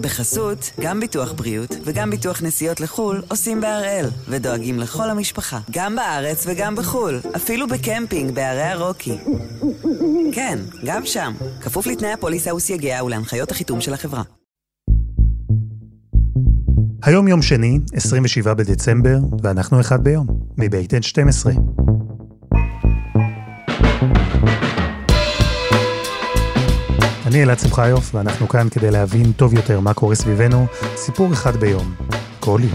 בחסות, גם ביטוח בריאות וגם ביטוח נסיעות לחול עושים בהראל, ודואגים לכל המשפחה, גם בארץ וגם בחול, אפילו בקמפינג בערי הרוקי. כן, גם שם, כפוף לתנאי הפוליסה וסייגיה ולהנחיות החיתום של החברה. היום יום שני, 27 בדצמבר, ואנחנו אחד ביום, מבית N12. אני אלעד שמחיוף, ואנחנו כאן כדי להבין טוב יותר מה קורה סביבנו, סיפור אחד ביום, כל יום.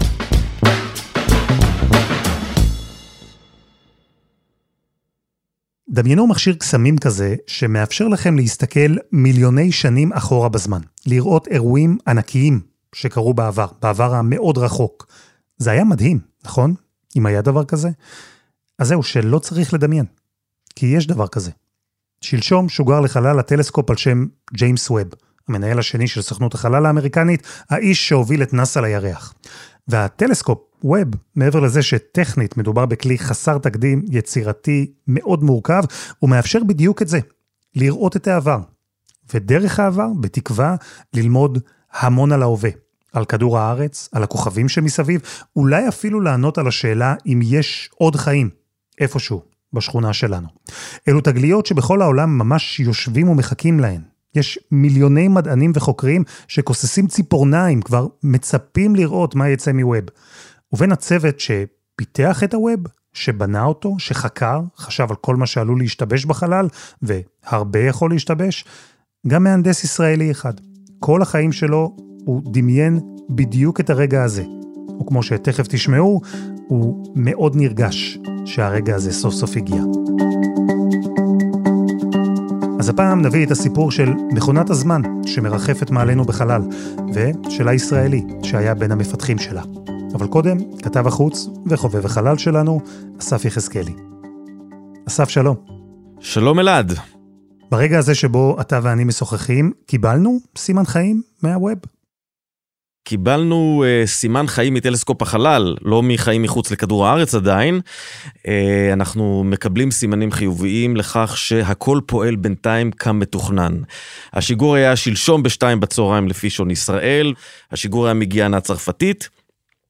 דמיינו מכשיר קסמים כזה שמאפשר לכם להסתכל מיליוני שנים אחורה בזמן, לראות אירועים ענקיים שקרו בעבר המאוד רחוק. זה היה מדהים, נכון? אם היה דבר כזה? אז זהו, שלא צריך לדמיין, כי יש דבר כזה. שלשום שוגר לחלל הטלסקופ על שם ג'יימס ווב, המנהל השני של סוכנות החלל האמריקנית, האיש שהוביל את נאסא לירח. והטלסקופ ווב, מעבר לזה שטכנית מדובר בכלי חסר תקדים, יצירתי, מאוד מורכב, הוא מאפשר בדיוק את זה, לראות את העבר. ודרך העבר, בתקווה, ללמוד המון על ההווה, על כדור הארץ, על הכוכבים שמסביב, אולי אפילו לענות על השאלה אם יש עוד חיים, איפשהו. בשכונה שלנו. אלו תגליות שבכל העולם ממש יושבים ומחכים להן. יש מיליוני מדענים וחוקרים שכוססים ציפורניים, כבר מצפים לראות מה יצא מווב. ובין הצוות שפיתח את הווב, שבנה אותו, שחקר, חשב על כל מה שעלול להשתבש בחלל, והרבה יכול להשתבש, גם מהנדס ישראלי אחד. כל החיים שלו הוא דמיין בדיוק את הרגע הזה. וכמו שתכף תשמעו, הוא מאוד נרגש שהרגע הזה סוף סוף הגיע. אז הפעם נביא את הסיפור של מכונת הזמן שמרחפת מעלינו בחלל, ושל הישראלי שהיה בין המפתחים שלה. אבל קודם, כתב החוץ וחובב החלל שלנו, אסף יחזקאלי. אסף, שלום. שלום אלעד. ברגע הזה שבו אתה ואני משוחחים, קיבלנו סימן חיים מהווב. קיבלנו סימן חיים מטלסקופ החלל, לא מחיים מחוץ לכדור הארץ עדיין. אנחנו מקבלים סימנים חיוביים לכך שהכל פועל בינתיים כמתוכנן. השיגור היה שלשום ב14:00 לפי שעון ישראל, השיגור היה מגיאנה הצרפתית,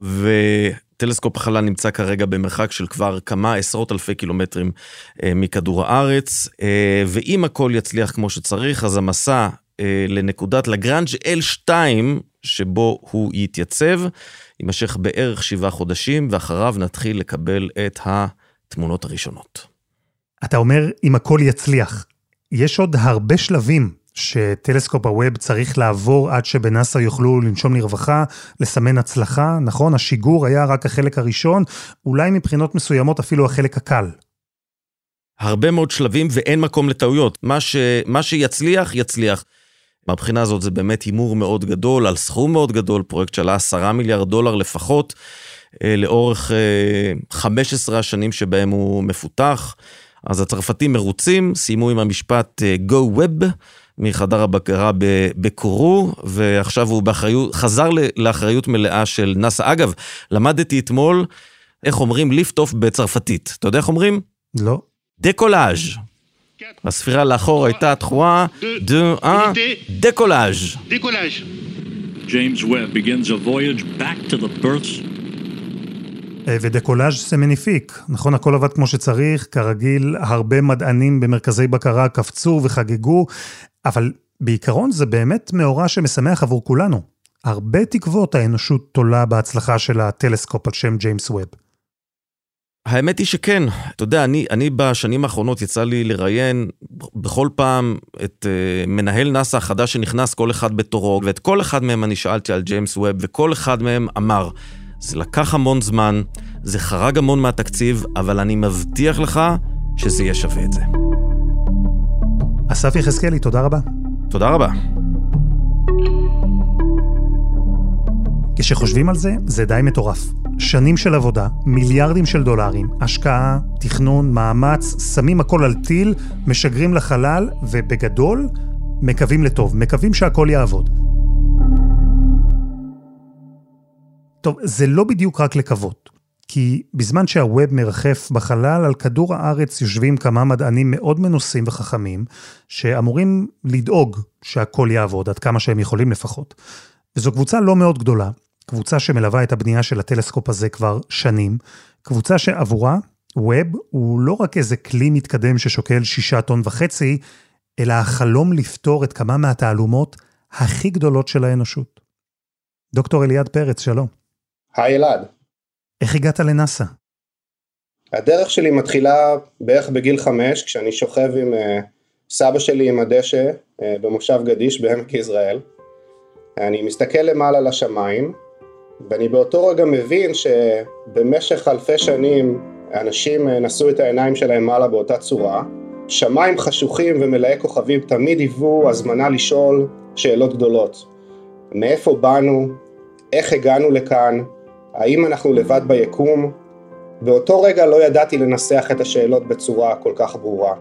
וטלסקופ החלל נמצא כרגע במרחק של כבר כמה עשרות אלפי קילומטרים מכדור הארץ, ואם הכל יצליח כמו שצריך, אז המסע לנקודת לגרנג' L2, שבו הוא יתייצב, יימשך בערך 7 חודשים, ואחריו נתחיל לקבל את התמונות הראשונות. אתה אומר, אם הכל יצליח, יש עוד הרבה שלבים שטלסקופ הווב צריך לעבור עד שבנאסא יוכלו לנשום לרווחה, לסמן הצלחה, נכון? השיגור היה רק החלק הראשון, אולי מבחינות מסוימות אפילו החלק הקל. הרבה מאוד שלבים ואין מקום לטעויות. מה שיצליח, יצליח. מהבחינה הזאת זה באמת הימור מאוד גדול, על סכום מאוד גדול, פרויקט שעלה 10 מיליארד דולר לפחות, לאורך 15 השנים שבהם הוא מפותח. אז הצרפתים מרוצים, סיימו עם המשפט Go Web, מחדר הבקרה בקורו, ועכשיו הוא חזר לאחריות מלאה של נאסא. אגב, למדתי אתמול איך אומרים ליפט-אוף בצרפתית. אתה יודע איך אומרים? לא. דקולאז'. הספירה לאחור הייתה תחועה, דקולאז'. James Webb begins a voyage back to the birth. ודקולאז' זה מניפיק. נכון, הכל עבד כמו שצריך, כרגיל, הרבה מדענים במרכזי בקרה קפצו וחגגו, אבל בעיקרון זה באמת מאורע שמשמח עבור כולנו. הרבה תקוות האנושות תולה בהצלחה של הטלסקופ על שם ג'יימס ווב. האמת היא שכן, אתה יודע, אני בשנים האחרונות יצא לי לראיין בכל פעם את מנהל נאסא החדש שנכנס, כל אחד בתורו, ואת כל אחד מהם אני שאלתי על ג'יימס ווב, וכל אחד מהם אמר, זה לקח המון זמן, זה חרג המון מהתקציב, אבל אני מבטיח לך שזה יהיה שווה את זה. אסף יחזקאלי, תודה רבה. תודה רבה. כשחושבים על זה, זה די מטורף. שנים של עבודה, מיליארדים של דולרים, השקעה, תכנון, מאמץ, שמים הכל על טיל, משגרים לחלל, ובגדול, מקווים לטוב, מקווים שהכל יעבוד. טוב, זה לא בדיוק רק לקוות, כי בזמן שהווב מרחף בחלל, על כדור הארץ יושבים כמה מדענים מאוד מנוסים וחכמים, שאמורים לדאוג שהכל יעבוד, עד כמה שהם יכולים לפחות. וזו קבוצה לא מאוד גדולה, קבוצה שמלווה את הבנייה של הטלסקופ הזה כבר שנים, קבוצה שעבורה, ווב הוא לא רק איזה כלי מתקדם ששוקל 6.5 טון, אלא החלום לפתור את כמה מהתעלומות הכי גדולות של האנושות. דוקטור אליעד פרץ, שלום. היי אלעד. איך הגעת לנאסה? הדרך שלי מתחילה בערך בגיל 5, כשאני שוכב עם סבא שלי עם הדשא במושב גדיש בעמק ישראל. אני מסתכל למעלה לשמיים, ואני באותו רגע מבין שבמשך אלפי שנים אנשים נשאו את העיניים שלהם מעלה באותה צורה. שמיים חשוכים ומלאי כוכבים תמיד היוו הזמנה לשאול שאלות גדולות. מאיפה באנו? איך הגענו לכאן? האם אנחנו לבד ביקום? באותו רגע לא ידעתי לנסח את השאלות בצורה כל כך ברורה.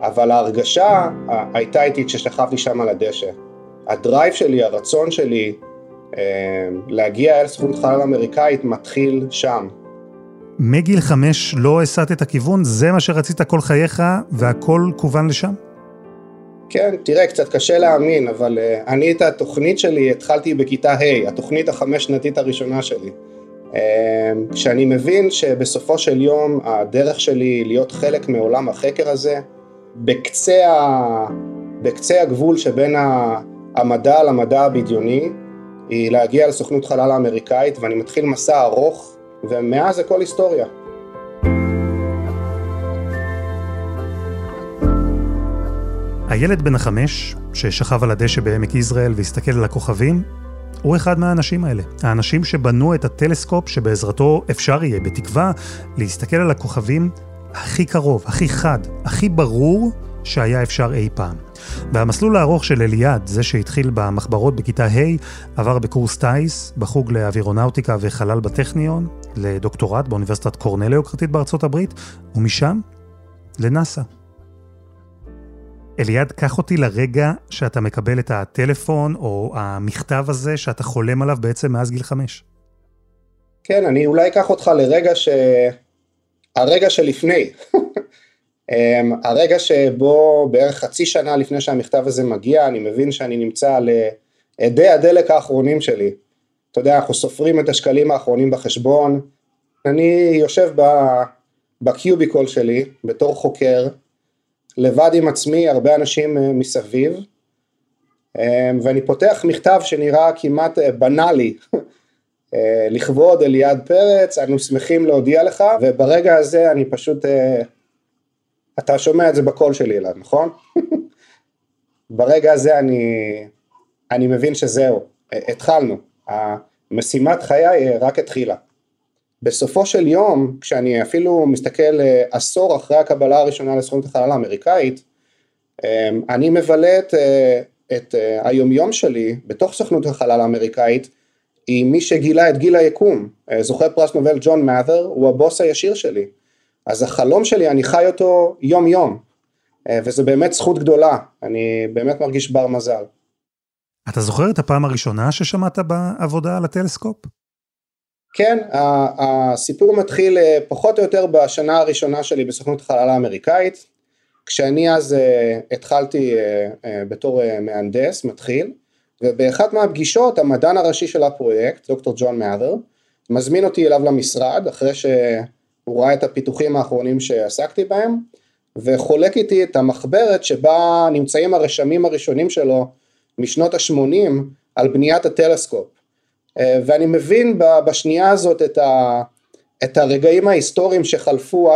אבל ההרגשה הייתה איתי ששכבתי שם על הדשא. הדרייב שלי, הרצון שלי להגיע אל סוכנות חלל אמריקאית מתחיל שם. מגיל 5 לא הסעת את הכיוון, זה מה שרצית כל חייך והכל כוון לשם? כן, תראה, קצת קשה להאמין, אבל אני את התוכנית שלי התחלתי בכיתה ה', התוכנית ה5-שנתית הראשונה שלי. כשאני מבין שבסופו של יום הדרך שלי להיות חלק מעולם החקר הזה, בקצה הגבול שבין המדע למדע הבדיוני, היא להגיע לסוכנות חלל האמריקאית, ואני מתחיל מסע ארוך, ומאז זה כל היסטוריה. הילד בן 5, ששכב על הדשא בעמק ישראל והסתכל על הכוכבים, הוא אחד מהאנשים האלה. האנשים שבנו את הטלסקופ שבעזרתו אפשר יהיה, בתקווה, להסתכל על הכוכבים הכי קרוב, הכי חד, הכי ברור שהיה אפשר אי פעם. והמסלול הארוך של אליעד, זה שהתחיל במחברות בכיתה ה', עבר בקורס טייס, בחוג לאווירונאוטיקה וחלל בטכניון, לדוקטורט באוניברסיטת קורנל היוקרתית בארצות הברית, ומשם לנאסה. אליעד, קח אותי לרגע שאתה מקבל את הטלפון או המכתב הזה שאתה חולם עליו בעצם מאז גיל 5. כן, אני אולי אקח אותך לרגע הרגע שלפני. הרגע שבו בערך חצי שנה לפני שהמכתב הזה מגיע, אני מבין שאני נמצא על עדי הדלק האחרונים שלי. אתה יודע, אנחנו סופרים את השקלים האחרונים בחשבון. אני יושב בקיוביקול שלי, בתור חוקר, לבד עם עצמי, הרבה אנשים מסביב, ואני פותח מכתב שנראה כמעט בנאלי. לכבוד אליעד פרץ, אנו שמחים להודיע לך, וברגע הזה אני פשוט, אתה שומע את זה בקול שלי, אלעד, נכון? ברגע הזה אני מבין שזהו, התחלנו, המשימת חיי רק התחילה. בסופו של יום, כשאני אפילו מסתכל עשור אחרי הקבלה הראשונה לסוכנות החלל האמריקאית, אני מבלה את היומיום שלי בתוך סוכנות החלל האמריקאית, עם מי שגילה את גיל היקום, זוכה פרס נובל ג'ון מאת'ר, הוא הבוס הישיר שלי. אז החלום שלי, אני חי אותו יום יום, וזו באמת זכות גדולה, אני באמת מרגיש בר מזל. אתה זוכר את הפעם הראשונה ששמעת בעבודה על הטלסקופ? כן, הסיפור מתחיל פחות או יותר בשנה הראשונה שלי בסוכנות החלל האמריקאית, כשאני אז התחלתי בתור מהנדס, מתחיל, ובאחת מהפגישות המדען הראשי של הפרויקט, דוקטור ג'ון מאת'ר, מזמין אותי אליו למשרד, אחרי שהוא ראה את הפיתוחים האחרונים שעסקתי בהם, וחולק איתי את המחברת שבה נמצאים הרשמים הראשונים שלו משנות ה-80 על בניית הטלסקופ. ואני מבין בשנייה הזאת את הרגעים ההיסטוריים שחלפו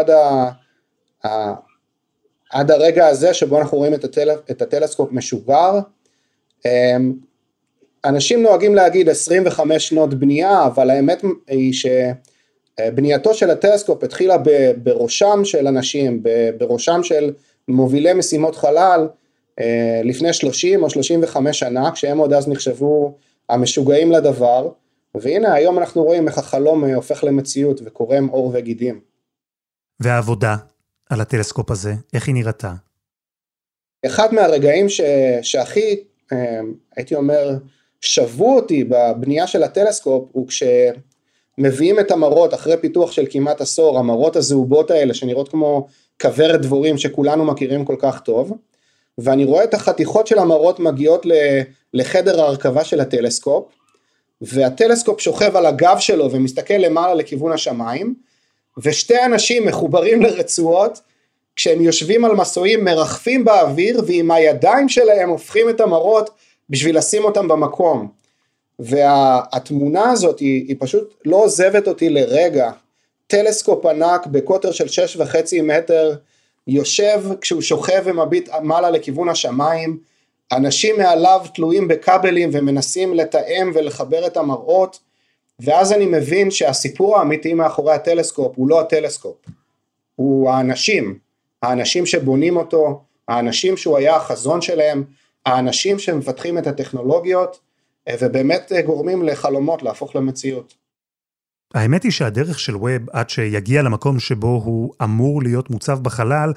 עד הרגע הזה שבו אנחנו רואים את הטלסקופ משוגר. אנשים נוהגים להגיד 25 שנות בנייה, אבל האמת היא שבנייתו של הטלסקופ התחילה בראשם של אנשים, בראשם של מובילי משימות חלל לפני 30 או 35 שנה, כשהם עוד אז נחשבו המשוגעים לדבר, והנה היום אנחנו רואים איך החלום הופך למציאות וקורם אור וגידים. והעבודה על הטלסקופ הזה, איך היא נראתה? אחד מהרגעים שהכי, הייתי אומר, שבו אותי בבנייה של הטלסקופ, הוא כשמביאים את המראות, אחרי פיתוח של כמעט עשור, המראות הזהובות האלה, שנראות כמו כוורת דבורים שכולנו מכירים כל כך טוב, ואני רואה את החתיכות של המראות מגיעות לחדר ההרכבה של הטלסקופ, והטלסקופ שוכב על הגב שלו ומסתכל למעלה לכיוון השמיים, ושתי אנשים מחוברים לרצועות, כשהם יושבים על מסועים מרחפים באוויר, ועם הידיים שלהם הופכים את המראות בשביל לשים אותם במקום. והתמונה הזאת היא פשוט לא עוזבת אותי לרגע. טלסקופ ענק בקוטר של 6.5 מטר, יושב כשהוא שוכב ומביט מעלה לכיוון השמיים, אנשים מעליו תלויים בקבלים ומנסים לתאם ולחבר את המראות, ואז אני מבין שהסיפור האמיתי מאחורי הטלסקופ הוא לא הטלסקופ, הוא האנשים שבונים אותו, האנשים שהוא היה החזון שלהם, האנשים שמפתחים את הטכנולוגיות, ובאמת גורמים לחלומות להפוך למציאות. האמת היא שהדרך של ווב עד שיגיע למקום שבו הוא אמור להיות מוצב בחלל,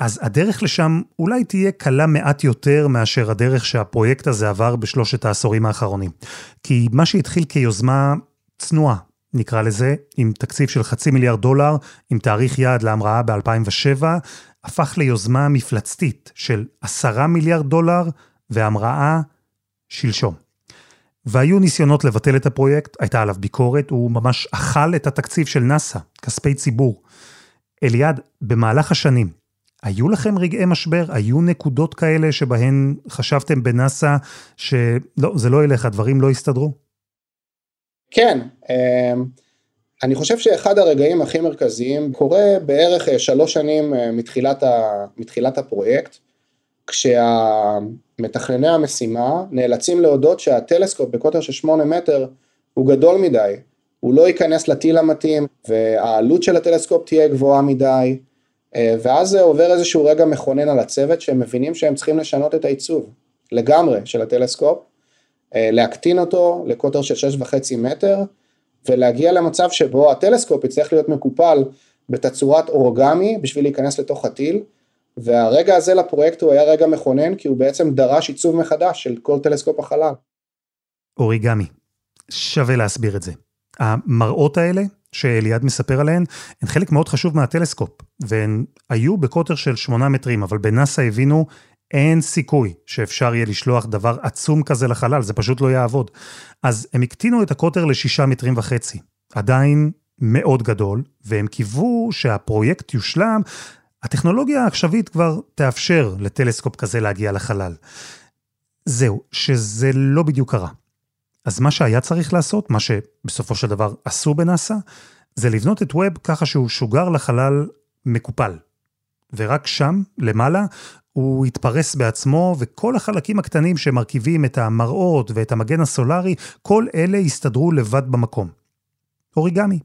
אז הדרך לשם אולי תהיה קלה מעט יותר מאשר הדרך שהפרויקט הזה עבר בשלושת העשורים האחרונים. כי מה שהתחיל כיוזמה צנועה, נקרא לזה, עם תקציב של $500 מיליון, עם תאריך יעד להמראה ב-2007, הפך ליוזמה מפלצתית של $10 מיליארד, והמראה שלשום. והיו ניסיונות לבטל את הפרויקט, הייתה עליו ביקורת, הוא ממש אכל את התקציב של נאסא, כספי ציבור. אליעד, במהלך השנים, היו לכם רגעי משבר? היו נקודות כאלה שבהן חשבתם בנאסא, שלא, זה לא ילך, הדברים לא יסתדרו? כן, אני חושב שאחד הרגעים הכי מרכזיים קורה בערך 3 שנים מתחילת הפרויקט, כשהמתכנני המשימה נאלצים להודות שהטלסקופ בקוטר של 8 מטר הוא גדול מדי, הוא לא ייכנס לטיל המתאים, והעלות של הטלסקופ תהיה גבוהה מדי, ואז עובר איזשהו רגע מכונן על הצוות, שהם מבינים שהם צריכים לשנות את העיצוב לגמרי של הטלסקופ, להקטין אותו לקוטר של 6.5 מטר, ולהגיע למצב שבו הטלסקופ יצטרך להיות מקופל בתצורת אורגמי בשביל להיכנס לתוך הטיל, והרגע הזה לפרויקט הוא היה רגע מכונן, כי הוא בעצם דרש עיצוב מחדש של כל טלסקופ החלל. אוריגמי, שווה להסביר את זה. המראות האלה שאליעד מספר עליהן, הן חלק מאוד חשוב מהטלסקופ, והן היו בקוטר של 8 מטרים, אבל בנאסא הבינו אין סיכוי שאפשר יהיה לשלוח דבר עצום כזה לחלל, זה פשוט לא יעבוד. אז הם הקטינו את הקוטר ל6.5 מטרים, עדיין מאוד גדול, והם קיוו שהפרויקט יושלם, הטכנולוגיה העכשווית כבר תאפשר לטלסקופ כזה להגיע לחלל. זהו, שזה לא בדיוק קרה. אז מה שהיה צריך לעשות, מה שבסופו של דבר עשו בנאסא, זה לבנות את ווב ככה שהוא שוגר לחלל מקופל. ורק שם, למעלה, הוא התפרס בעצמו, וכל החלקים הקטנים שמרכיבים את המראות ואת המגן הסולרי, כל אלה הסתדרו לבד במקום. אוריגמי.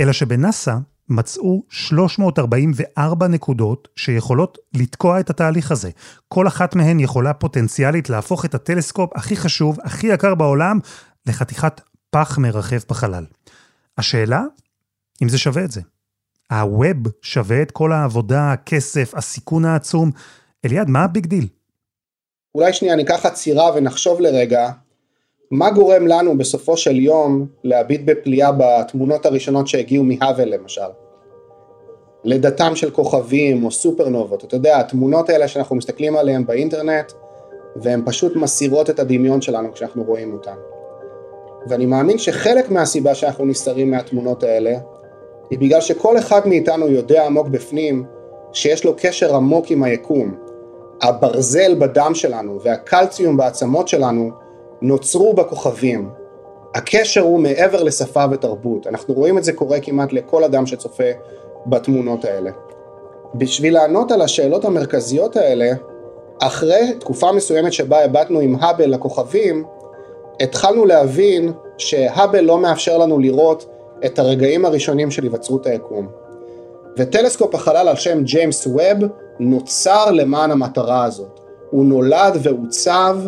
אלא שבנאסא מצאו 344 נקודות שיכולות לתקוע את התהליך הזה. כל אחת מהן יכולה פוטנציאלית להפוך את הטלסקופ הכי חשוב, הכי יקר בעולם, לחתיכת פח מרחב בחלל. השאלה, אם זה שווה את זה. הווב שווה את כל העבודה, הכסף, הסיכון העצום. אליעד, מה הביג דיל? אולי שנייה ניקח עצירה ונחשוב לרגע, מה גורם לנו בסופו של יום להביט בפליאה בתמונות הראשונות שהגיעו מהאבל למשל? לידתם של כוכבים או סופרנובות, אתה יודע, התמונות האלה שאנחנו מסתכלים עליהן באינטרנט, והן פשוט מסירות את הדמיון שלנו כשאנחנו רואים אותן. ואני מאמין שחלק מהסיבה שאנחנו נסתרים מהתמונות האלה, היא בגלל שכל אחד מאיתנו יודע עמוק בפנים, שיש לו קשר עמוק עם היקום. הברזל בדם שלנו והקלציום בעצמות שלנו, נוצרו בכוכבים. הקשר הוא מעבר לשפה ותרבות. אנחנו רואים את זה קורה כמעט לכל אדם שצופה בתמונות האלה. בשביל לענות על השאלות המרכזיות האלה, אחרי תקופה מסוימת שבה הבטנו עם האבל לכוכבים, התחלנו להבין שהאבל לא מאפשר לנו לראות את הרגעים הראשונים של היווצרות היקום. וטלסקופ החלל על שם ג'יימס ווב נוצר למען המטרה הזאת. הוא נולד ועוצב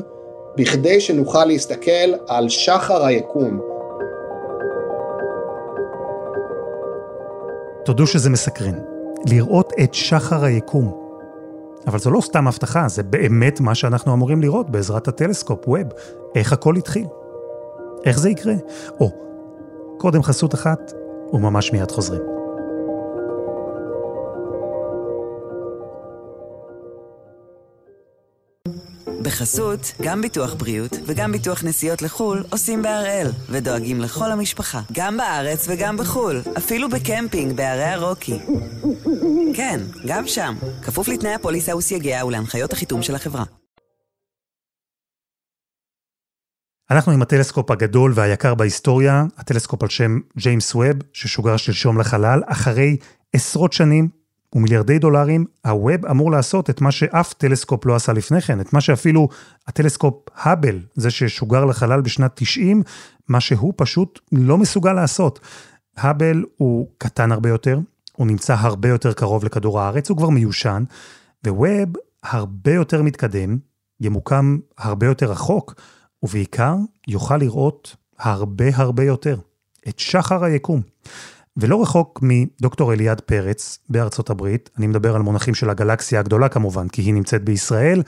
בכדי שנוכל להסתכל על שחר היקום. תודו שזה מסקרן, לראות את שחר היקום. אבל זו לא סתם הבטחה, זה באמת מה שאנחנו אמורים לראות בעזרת הטלסקופ ווב. איך הכל התחיל? איך זה יקרה? או, קודם חסות אחת וממש מיד חוזרים. בחסות, גם ביטוח בריאות וגם ביטוח נסיעות לחול עושים בהראל, ודואגים לכל המשפחה, גם בארץ וגם בחול, אפילו בקמפינג בערי הרוקי. כן, גם שם, כפוף לתנאי הפוליסה וסייגיה ולהנחיות החיתום של החברה. אנחנו עם הטלסקופ הגדול והיקר בהיסטוריה, הטלסקופ על שם ג'יימס ווב, ששוגר שלשום לחלל. אחרי עשרות שנים ומיליארדי דולרים, הווב אמור לעשות את מה שאף טלסקופ לא עשה לפני כן, את מה שאפילו הטלסקופ הבל, זה ששוגר לחלל בשנת 90, מה שהוא פשוט לא מסוגל לעשות. הבל הוא קטן הרבה יותר, הוא נמצא הרבה יותר קרוב לכדור הארץ, הוא כבר מיושן, וווב הרבה יותר מתקדם, ימוקם הרבה יותר רחוק, ובעיקר יוכל לראות הרבה הרבה יותר, את שחר היקום. ולא רחוק מדוקטור אליעד פרץ בארצות הברית, אני מדבר על מונחים של הגלקסיה הגדולה כמובן, כי היא נמצאת בישראל,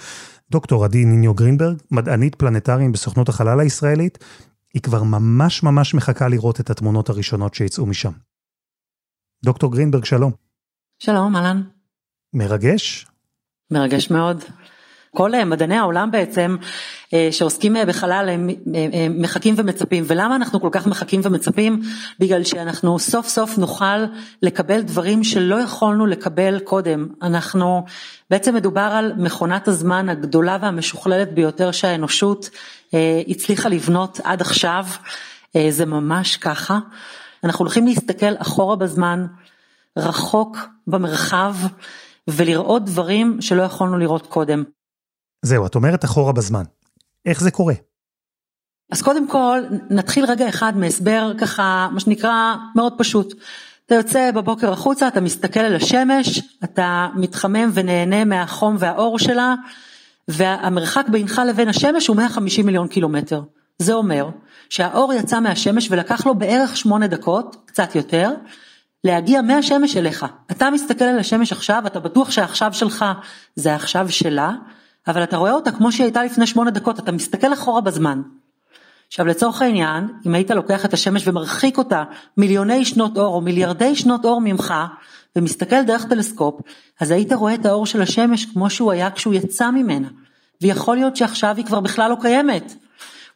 דוקטור עדי ניניו גרינברג, מדענית פלנטריים בסוכנות החלל הישראלית, היא כבר ממש ממש מחכה לראות את התמונות הראשונות שיצאו משם. דוקטור גרינברג, שלום. שלום, אלן. מרגש? מרגש מאוד. כל מדעני העולם בעצם שעוסקים בחלל הם מחכים ומצפים, ולמה אנחנו כל כך מחכים ומצפים? בגלל שאנחנו סוף סוף נוכל לקבל דברים שלא יכולנו לקבל קודם. אנחנו בעצם מדובר על מכונת הזמן הגדולה והמשוכללת ביותר שהאנושות הצליחה לבנות עד עכשיו, זה ממש ככה. אנחנו הולכים להסתכל אחורה בזמן, רחוק במרחב, ולראות דברים שלא יכולנו לראות קודם. זהו, את אומרת אחורה בזמן. איך זה קורה? אז קודם כל, נתחיל רגע אחד מהסבר ככה, מה שנקרא, מאוד פשוט. אתה יוצא בבוקר החוצה, אתה מסתכל על השמש, אתה מתחמם ונהנה מהחום והאור שלה, והמרחק בינך לבין השמש הוא 150 מיליון קילומטר. זה אומר שהאור יצא מהשמש ולקח לו בערך 8 דקות, קצת יותר, להגיע מהשמש אליך. אתה מסתכל על השמש עכשיו, אתה בטוח שהעכשיו שלך זה העכשיו שלה, אבל אתה רואה אותה כמו שהיא הייתה לפני 8 דקות, אתה מסתכל אחורה בזמן. עכשיו לצורך העניין, אם היית לוקח את השמש ומרחיק אותה מיליוני שנות אור או מיליארדי שנות אור ממך, ומסתכל דרך טלסקופ, אז היית רואה את האור של השמש כמו שהוא היה כשהוא יצא ממנה. ויכול להיות שעכשיו היא כבר בכלל לא קיימת.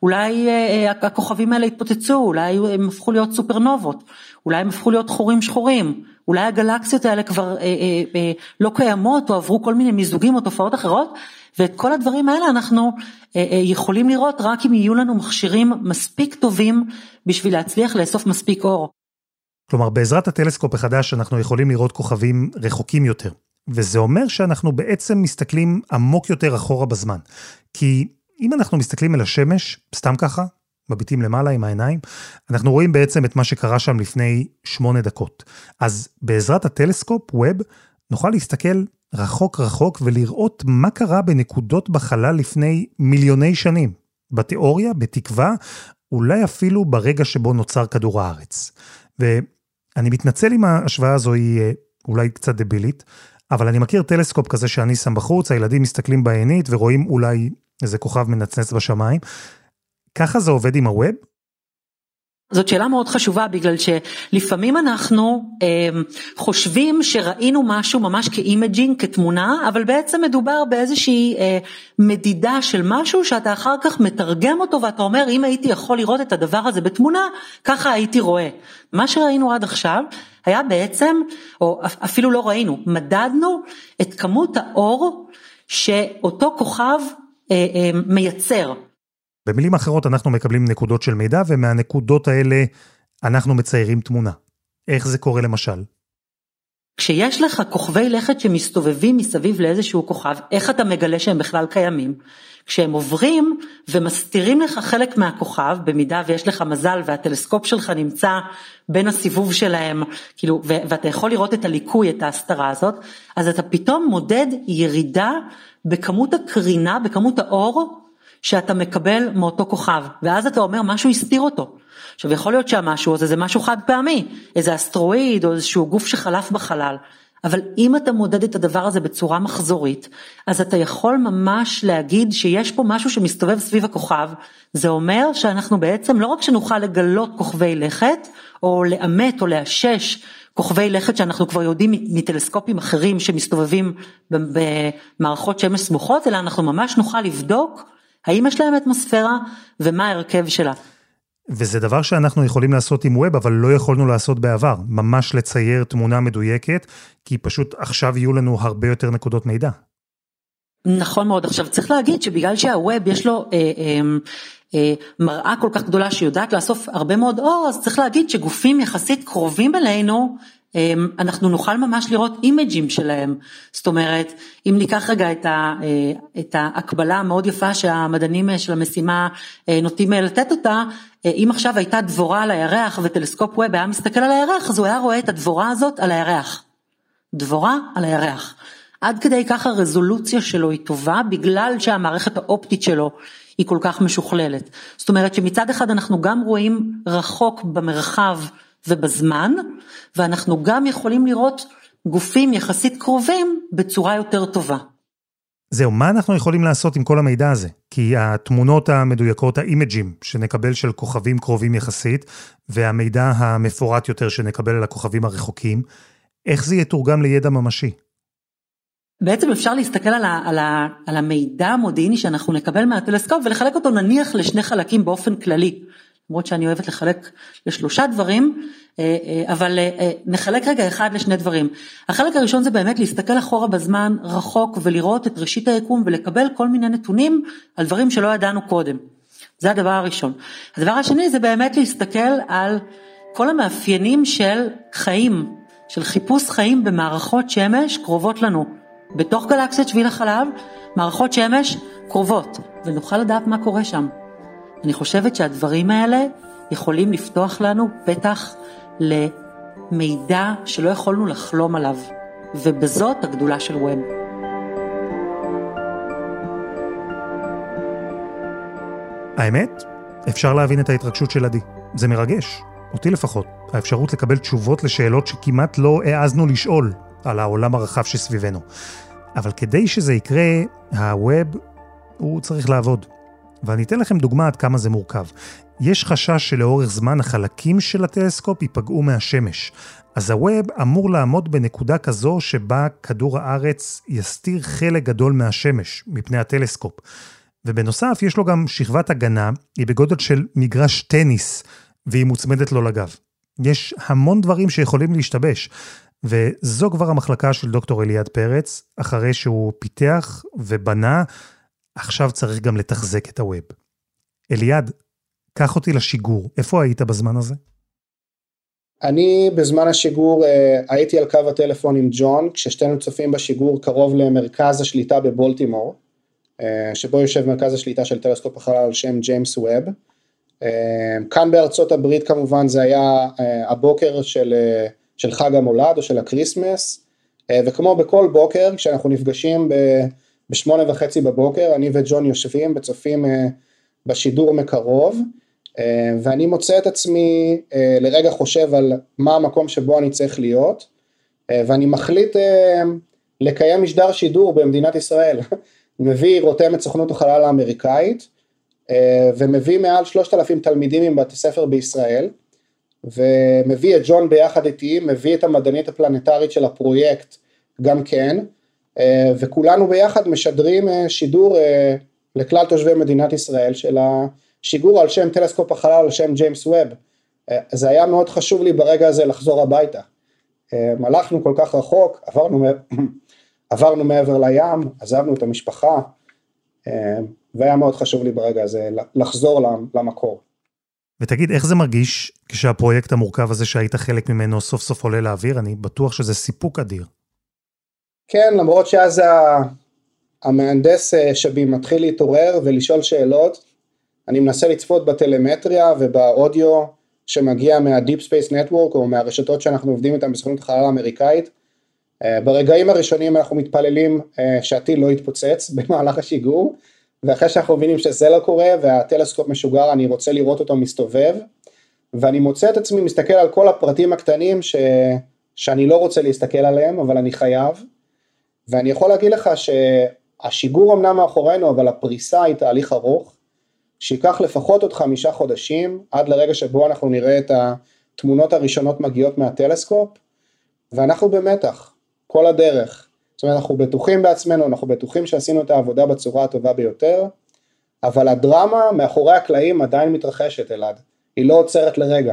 אולי הכוכבים האלה התפוצצו, אולי הם הפכו להיות סופרנובות, אולי הם הפכו להיות חורים שחורים, אולי הגלקסיות האלה כבר לא קיימות או עברו כל מיני מיזוגים או תופעות אחרות, ואת כל הדברים האלה אנחנו יכולים לראות רק אם יהיו לנו מכשירים מספיק טובים בשביל להצליח לאסוף מספיק אור. כלומר, בעזרת הטלסקופ החדש אנחנו יכולים לראות כוכבים רחוקים יותר, וזה אומר שאנחנו בעצם מסתכלים עמוק יותר אחורה בזמן, כי אם אנחנו מסתכלים על השמש, סתם ככה, מביטים למעלה עם העיניים, אנחנו רואים בעצם את מה שקרה שם לפני 8 דקות. אז בעזרת הטלסקופ ווב נוכל להסתכל רחוק רחוק ולראות מה קרה בנקודות בחלל לפני מיליוני שנים. בתיאוריה, בתקווה, אולי אפילו ברגע שבו נוצר כדור הארץ. ואני מתנצל אם ההשוואה הזו היא אולי קצת דבילית, אבל אני מכיר טלסקופ כזה שאני שם בחוץ, הילדים מסתכלים בעינית ורואים אולי איזה כוכב מנצנץ בשמיים. ככה זה עובד עם הווב? זאת שאלה מאוד חשובה, בגלל שלפעמים אנחנו חושבים שראינו משהו ממש כאימג'ינג, כתמונה, אבל בעצם מדובר באיזושהי מדידה של משהו, שאתה אחר כך מתרגם אותו, ואתה אומר, אם הייתי יכול לראות את הדבר הזה בתמונה, ככה הייתי רואה. מה שראינו עד עכשיו, היה בעצם, או אפילו לא ראינו, מדדנו את כמות האור, שאותו כוכב מייצר. במילים אחרות אנחנו מקבלים נקודות של מידע, ומהנקודות האלה אנחנו מציירים תמונה. איך זה קורה למשל? כשיש לך כוכבי לכת שמסתובבים מסביב לאיזשהו כוכב, איך אתה מגלה שהם בכלל קיימים? כשהם עוברים ומסתירים לך חלק מהכוכב, במידה ויש לך מזל והטלסקופ שלך נמצא בין הסיבוב שלהם, כאילו, ואתה יכול לראות את הליקוי, את ההסתרה הזאת, אז אתה פתאום מודד ירידה בכמות הקרינה, בכמות האור, שאתה מקבל מאותו כוכב, ואז אתה אומר משהו הסתיר אותו. עכשיו יכול להיות שהמשהו הזה זה משהו חד פעמי, איזה אסטרואיד או איזשהו גוף שחלף בחלל, אבל אם אתה מודד את הדבר הזה בצורה מחזורית, אז אתה יכול ממש להגיד שיש פה משהו שמסתובב סביב הכוכב. זה אומר שאנחנו בעצם לא רק שנוכל לגלות כוכבי לכת, או לאמת או לאשש כוכבי לכת שאנחנו כבר יודעים מטלסקופים אחרים שמסתובבים במערכות שמש סמוכות, אלא אנחנו ממש נוכל לבדוק האם יש להם אטמוספירה ומה ההרכב שלה. וזה דבר שאנחנו יכולים לעשות עם ווב, אבל לא יכולנו לעשות בעבר, ממש לצייר תמונה מדויקת, כי פשוט עכשיו יהיו לנו הרבה יותר נקודות מידע. נכון מאוד. עכשיו צריך להגיד שבגלל שהווב יש לו מראה כל כך גדולה שיודעת לאסוף הרבה מאוד אור, אז צריך להגיד שגופים יחסית קרובים אלינו, אנחנו נוכל ממש לראות אימג'ים שלהם. זאת אומרת, אם ניקח רגע את ההקבלה המאוד יפה שהמדענים של המשימה נוטים לתת אותה, אם עכשיו הייתה דבורה על הירח וטלסקופ ווב היה מסתכל על הירח, אז הוא היה רואה את הדבורה הזאת על הירח. דבורה על הירח. עד כדי כך הרזולוציה שלו היא טובה, בגלל שהמערכת האופטית שלו היא כל כך משוכללת. זאת אומרת שמצד אחד אנחנו גם רואים רחוק במרחב ובזמן, ואנחנו גם יכולים לראות גופים יחסית קרובים בצורה יותר טובה. זהו, מה אנחנו יכולים לעשות עם כל המידע הזה? כי התמונות המדויקות, האימג'ים שנקבל של כוכבים קרובים יחסית, והמידע המפורט יותר שנקבל על הכוכבים הרחוקים, איך זה יתורגם לידע ממשי? בעצם אפשר להסתכל על המידע המודיעיני שאנחנו נקבל מהטלסקופ ולחלק אותו נניח לשני חלקים באופן כללי, למרות שאני אוהבת לחלק לשלושה דברים, אבל נחלק רגע אחד לשני דברים. החלק הראשון זה באמת להסתכל אחורה בזמן רחוק ולראות את ראשית היקום ולקבל כל מיני נתונים על דברים שלא ידענו קודם. זה הדבר הראשון. הדבר השני זה באמת להסתכל על כל המאפיינים של חיים, של חיפוש חיים במערכות שמש קרובות לנו. בתוך גלקסיית שביל החלב, מערכות שמש קרובות, ונוכל לדעת מה קורה שם. אני חושבת שהדברים האלה יכולים לפתוח לנו פתח למידע שלא יכולנו לחלום עליו, ובזאת הגדולה של ווב. האמת, אפשר להבין את ההתרגשות של עדי. זה מרגש, אותי לפחות. האפשרות לקבל תשובות לשאלות שכמעט לא העזנו לשאול על העולם הרחב שסביבנו. אבל כדי שזה יקרה, הווב הוא צריך לעבוד. ואני אתן לכם דוגמה עד כמה זה מורכב. יש חשש שלאורך זמן החלקים של הטלסקופ ייפגעו מהשמש. אז הווב אמור לעמוד בנקודה כזו שבה כדור הארץ יסתיר חלק גדול מהשמש, מפני הטלסקופ. ובנוסף יש לו גם שכבת הגנה, היא בגודל של מגרש טניס, והיא מוצמדת לו לגב. יש המון דברים שיכולים להשתבש. וזו כבר המחלקה של דוקטור אליעד פרץ, אחרי שהוא פיתח ובנה, עכשיו צריך גם לתחזק את הווב. אליעד, קח אותי לשיגור, איפה היית בזמן הזה? אני בזמן השיגור הייתי על קו הטלפון עם ג'ון, כששתינו צופים בשיגור קרוב למרכז השליטה בבולטימור, שבו יושב מרכז השליטה של טלסקופ החלל על שם ג'יימס ווב. כאן בארצות הברית כמובן זה היה הבוקר של חג המולד או של הקריסמס, וכמו בכל בוקר, כשאנחנו נפגשים ב8:30 בבוקר, אני וג'ון יושבים וצופים בשידור מקרוב, ואני מוצא את עצמי לרגע חושב על מה המקום שבו אני צריך להיות, ואני מחליט לקיים משדר שידור במדינת ישראל, מביא רותם את סוכנות החלל האמריקאית, ומביא מעל 3,000 תלמידים עם בתי ספר בישראל, ומביא את ג'ון ביחד איתי, מביא את המדענית הפלנטרית של הפרויקט גם כן, וכולנו ביחד משדרים שידור לכלל תושבי מדינת ישראל של השיגור על שם טלסקופ החלל על שם ג'יימס ווב. זה היה מאוד חשוב לי ברגע הזה לחזור הביתה. הלכנו כל כך רחוק, עברנו מעבר לים, עזבנו את המשפחה, והיה מאוד חשוב לי ברגע הזה לחזור למקור. ותגיד, איך זה מרגיש כשהפרויקט המורכב הזה שהיית חלק ממנו סוף סוף עולה לאוויר? אני בטוח שזה סיפוק אדיר. כן, למרות שאז המהנדס שבי מתחיל להתעורר ולשאול שאלות, אני מנסה לצפות בטלמטריה ובאודיו שמגיע מהדיפ ספייס נטוורק או מהרשתות שאנחנו עובדים איתן בסוכנות החלל האמריקאית. ברגעים הראשונים אנחנו מתפללים שהטיל לא יתפוצץ במהלך השיגור, ואחרי שאנחנו מבינים שזה לא קורה והטלסקופ משוגר, אני רוצה לראות אותו מסתובב, ואני מוצא את עצמי מסתכל על כל הפרטים הקטנים שאני לא רוצה להסתכל עליהם, אבל אני חייב, ואני יכול להגיד לך שהשיגור אמנם מאחורינו, אבל הפריסה היא תהליך ארוך, שיקח לפחות עוד 5 חודשים, עד לרגע שבו אנחנו נראה את התמונות הראשונות מגיעות מהטלסקופ, ואנחנו במתח, כל הדרך. זאת אומרת, אנחנו בטוחים בעצמנו, אנחנו בטוחים שעשינו את העבודה בצורה הטובה ביותר, אבל הדרמה מאחורי הקלעים עדיין מתרחשת, אלעד. היא לא עוצרת לרגע.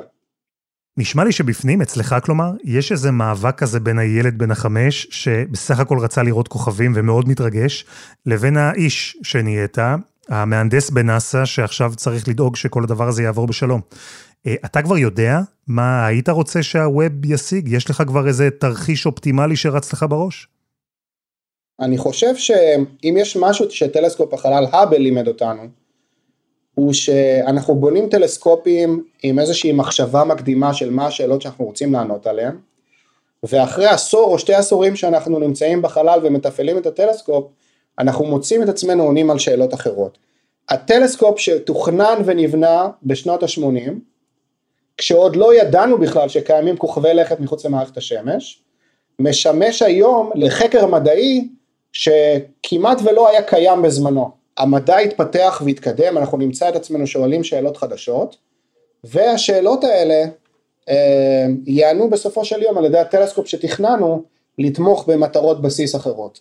נשמע לי שבפנים, אצלך כלומר, יש איזה מאבק כזה בין הילד בן ה5, שבסך הכל רצה לראות כוכבים ומאוד מתרגש, לבין האיש שנהיית, המהנדס בנאסה, שעכשיו צריך לדאוג שכל הדבר הזה יעבור בשלום. אתה כבר יודע מה היית רוצה שהווב ישיג? יש לך כבר איזה תרחיש אופטימלי שרץ לך בראש? אני חושב שאם יש משהו שטלסקופ החלל האבל לימד אותנו, הוא שאנחנו בונים טלסקופים עם איזושהי מחשבה מקדימה של מה השאלות שאנחנו רוצים לענות עליהן, ואחרי עשור או 2 עשורים שאנחנו נמצאים בחלל ומתפעלים את הטלסקופ, אנחנו מוצאים את עצמנו עונים על שאלות אחרות. הטלסקופ שתוכנן ונבנה בשנות ה-80, כשעוד לא ידענו בכלל שקיימים כוכבי לכת מחוץ למערכת השמש, משמש היום לחקר מדעי שכמעט ולא היה קיים בזמנו. המדע התפתח והתקדם, אנחנו נמצא את עצמנו שואלים שאלות חדשות, והשאלות האלה יענו בסופו של יום על ידי הטלסקופ שתכננו לתמוך במטרות בסיס אחרות.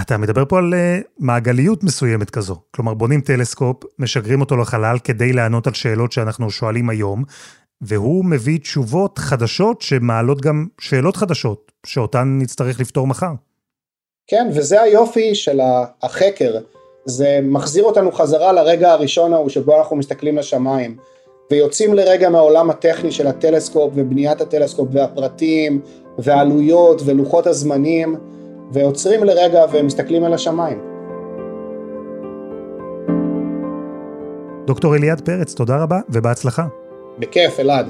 אתה מדבר פה על מעגליות מסוימת כזו, כלומר בונים טלסקופ, משגרים אותו לחלל כדי לענות על שאלות שאנחנו שואלים היום, והוא מביא תשובות חדשות שמעלות גם שאלות חדשות, שאותן נצטרך לפתור מחר. כן, וזה היופי של החקר, זה מחזיר אותנו חזרה לרגע הראשון ההוא שבו אנחנו מסתכלים לשמיים, ויוצאים לרגע מהעולם הטכני של הטלסקופ ובניית הטלסקופ והפרטים והעלויות ולוחות הזמנים, ועוצרים לרגע ומסתכלים על השמיים. דוקטור אליעד פרץ, תודה רבה ובהצלחה. בכיף, אלעד.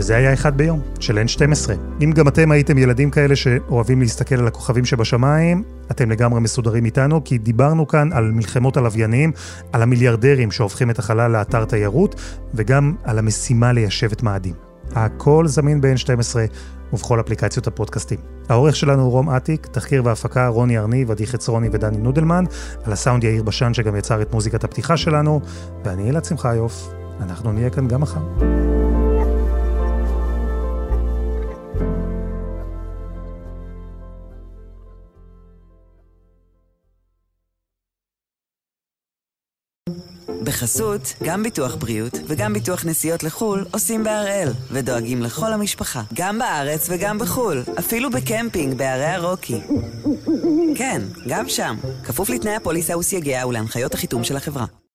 וזה היה אחד ביום, של N12. אם גם אתם הייתם ילדים כאלה שאוהבים להסתכל על הכוכבים שבשמיים, אתם לגמרי מסודרים איתנו, כי דיברנו כאן על מלחמות הלוויינים, על המיליארדרים שהופכים את החלל לאתר תיירות, וגם על המשימה ליישב את מאדים. הכל זמין ב-N12 ובכל אפליקציות הפודקאסטים. העורך שלנו הוא רום עתיק, תחקיר והפקה רוני ארניב, עדי חצרוני ודני נודלמן, על הסאונד יאיר בשן שגם יצר את מוזיקת הפתיחה שלנו, ואני אלעד שמחיוף, אנחנו נהיה כאן גם מחר. בחסות, גם ביטוח בריאות וגם ביטוח נסיעות לחול עושים בהראל ודואגים לכל המשפחה, גם בארץ וגם בחול, אפילו בקמפינג בערי הרוקי. כן, גם שם, כפוף לתנאי הפוליסה וסייגיה ולהנחיות החיתום של החברה.